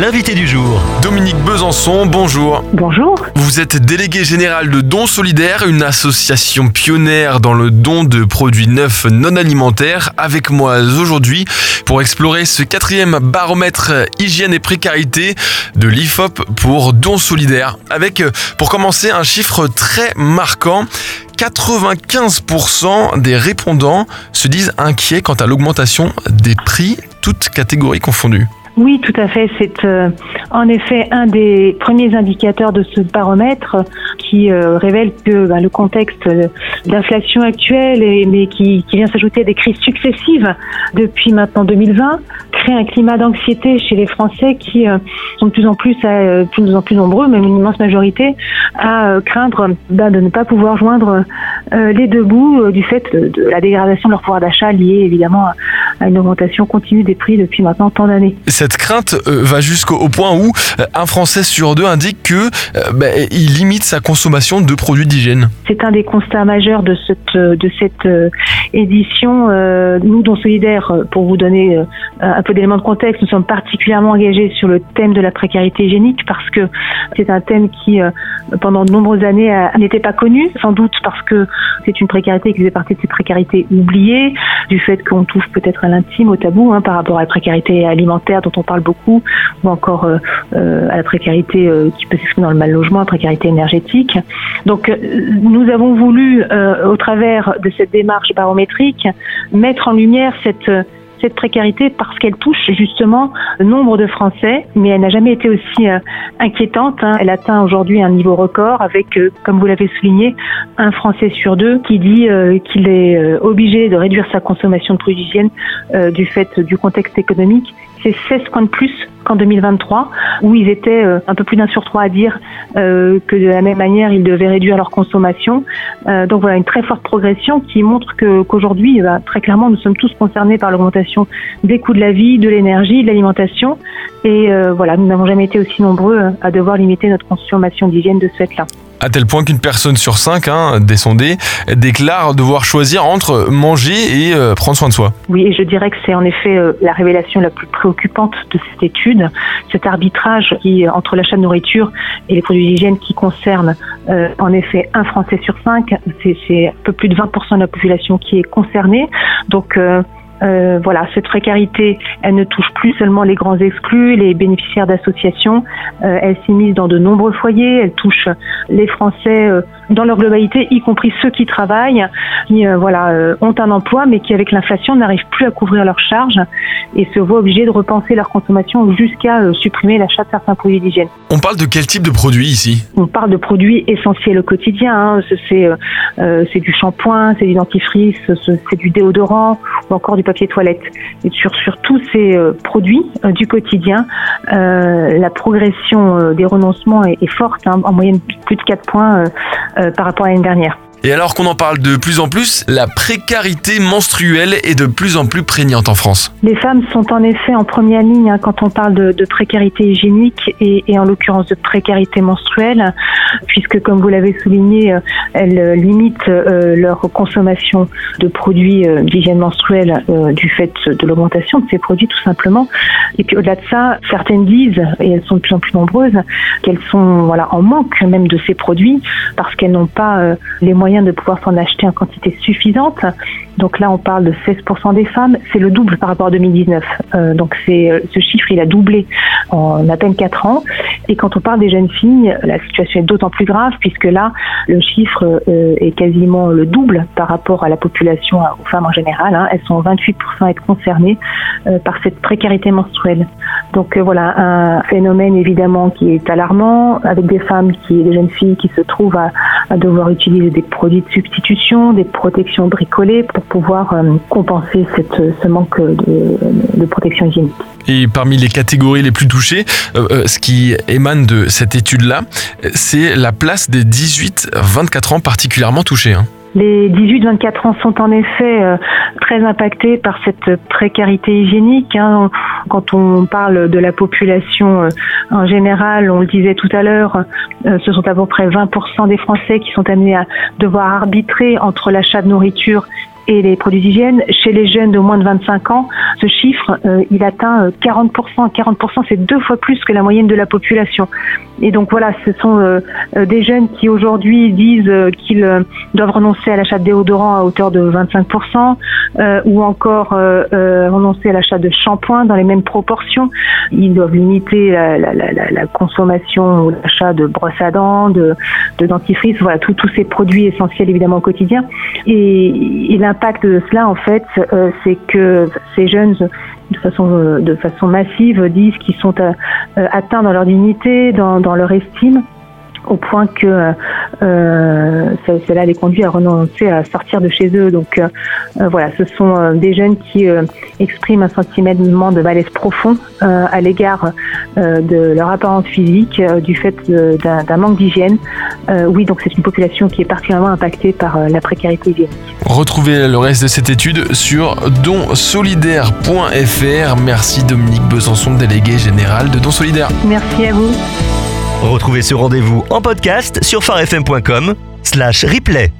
l'invité du jour. Dominique Besançon, bonjour. Bonjour. Vous êtes déléguée générale de Don Solidaire, une association pionnière dans le don de produits neufs non alimentaires. Avec moi aujourd'hui pour explorer ce 4e baromètre hygiène et précarité de l'IFOP pour Don Solidaire. Avec, pour commencer, un chiffre très marquant. 95% des répondants se disent inquiets quant à l'augmentation des prix, toutes catégories confondues. Oui, tout à fait. C'est en effet un des premiers indicateurs de ce baromètre qui révèle que le contexte d'inflation actuelle, mais qui vient s'ajouter à des crises successives depuis maintenant 2020, crée un climat d'anxiété chez les Français qui sont de plus en plus nombreux, même une immense majorité, à craindre de ne pas pouvoir joindre les deux bouts du fait de la dégradation de leur pouvoir d'achat liée évidemment à une augmentation continue des prix depuis maintenant tant d'années. Cette crainte va jusqu'au point où un Français sur deux indique que il limite sa consommation de produits d'hygiène. C'est un des constats majeurs de cette édition. Nous, Don Solidaire, pour vous donner un peu d'éléments de contexte, nous sommes particulièrement engagés sur le thème de la précarité hygiénique parce que c'est un thème qui, pendant de nombreuses années, n'était pas connu, sans doute parce que c'est une précarité qui faisait partie de ces précarités oubliées, du fait qu'on touche peut-être à l'intime, au tabou, par rapport à la précarité alimentaire dont on parle beaucoup, ou encore à la précarité qui peut s'exprimer dans le mal logement, la précarité énergétique. Donc nous avons voulu, au travers de cette démarche barométrique, mettre en lumière cette précarité parce qu'elle touche justement nombre de Français, mais elle n'a jamais été aussi inquiétante. Elle atteint aujourd'hui un niveau record avec, comme vous l'avez souligné, un Français sur deux qui dit qu'il est obligé de réduire sa consommation de produits d'hygiène du fait du contexte économique. C'est 16 points de plus qu'en 2023, où ils étaient un peu plus d'1 sur 3 à dire que de la même manière, ils devaient réduire leur consommation. Donc voilà, une très forte progression qui montre qu'aujourd'hui, très clairement, nous sommes tous concernés par l'augmentation des coûts de la vie, de l'énergie, de l'alimentation. Et voilà, nous n'avons jamais été aussi nombreux à devoir limiter notre consommation d'hygiène de ce fait-là. À tel point qu'une personne sur 5, des sondés, déclare devoir choisir entre manger et prendre soin de soi. Oui, et je dirais que c'est en effet la révélation la plus préoccupante de cette étude, cet arbitrage qui entre l'achat de nourriture et les produits d'hygiène qui concerne en effet un Français sur 5, c'est un peu plus de 20% de la population qui est concernée. Donc voilà, cette précarité, elle ne touche plus seulement les grands exclus, les bénéficiaires d'associations, elle s'immisce dans de nombreux foyers, elle touche les Français dans leur globalité, y compris ceux qui travaillent, qui ont un emploi mais qui avec l'inflation n'arrivent plus à couvrir leurs charges et se voient obligés de repenser leur consommation jusqu'à supprimer l'achat de certains produits d'hygiène. On parle de quel type de produits ici ? On parle de produits essentiels au quotidien, c'est du shampoing, c'est du dentifrice, c'est du déodorant ou encore du papier toilette. Et sur tous ces produits du quotidien, la progression des renoncements est forte, en moyenne plus de 4 points par rapport à l'année dernière. Et alors qu'on en parle de plus en plus, la précarité menstruelle est de plus en plus prégnante en France. Les femmes sont en effet en première ligne quand on parle de précarité hygiénique et en l'occurrence de précarité menstruelle, puisque comme vous l'avez souligné, elles limitent leur consommation de produits d'hygiène menstruelle du fait de l'augmentation de ces produits tout simplement. Et puis au-delà de ça, certaines disent, et elles sont de plus en plus nombreuses, qu'elles sont en manque même de ces produits parce qu'elles n'ont pas les moyens de pouvoir s'en acheter en quantité suffisante. Donc là, on parle de 16% des femmes. C'est le double par rapport à 2019. Donc ce chiffre, il a doublé en à peine 4 ans. Et quand on parle des jeunes filles, la situation est d'autant plus grave puisque là, le chiffre est quasiment le double par rapport à la population, aux femmes en général. Elles sont 28% à être concernées par cette précarité menstruelle. Donc voilà, un phénomène évidemment qui est alarmant, avec des jeunes filles qui se trouvent à devoir utiliser des produits de substitution, des protections bricolées pour pouvoir compenser ce manque de protection hygiénique. Et parmi les catégories les plus touchées, ce qui émane de cette étude-là, c'est la place des 18-24 ans particulièrement touchée. Les 18-24 ans sont en effet très impactés par cette précarité hygiénique. Quand on parle de la population en général, on le disait tout à l'heure, ce sont à peu près 20% des Français qui sont amenés à devoir arbitrer entre l'achat de nourriture et les produits d'hygiène. Chez les jeunes de moins de 25 ans, ce chiffre, il atteint 40%. 40%, c'est 2 fois plus que la moyenne de la population. Et donc voilà, ce sont des jeunes qui aujourd'hui disent qu'ils doivent renoncer à l'achat de déodorants à hauteur de 25%, ou encore renoncer à l'achat de shampoing dans les mêmes proportions. Ils doivent limiter la consommation ou l'achat de brosses à dents, de dentifrice, voilà, tous ces produits essentiels évidemment au quotidien. Et l'impact de cela en fait, c'est que ces jeunes de façon massive disent qu'ils sont atteints dans leur dignité, dans leur estime, au point que cela les conduit à renoncer à sortir de chez eux. Donc voilà, ce sont des jeunes qui expriment un sentiment de malaise profond à l'égard de leur apparence physique, du fait d'un manque d'hygiène. Oui, donc c'est une population qui est particulièrement impactée par la précarité hygiénique. Retrouvez le reste de cette étude sur donssolidaires.fr. Merci Dominique Besançon, déléguée générale de Don Solidaire. Merci à vous. Retrouvez ce rendez-vous en podcast sur farfm.com/replay.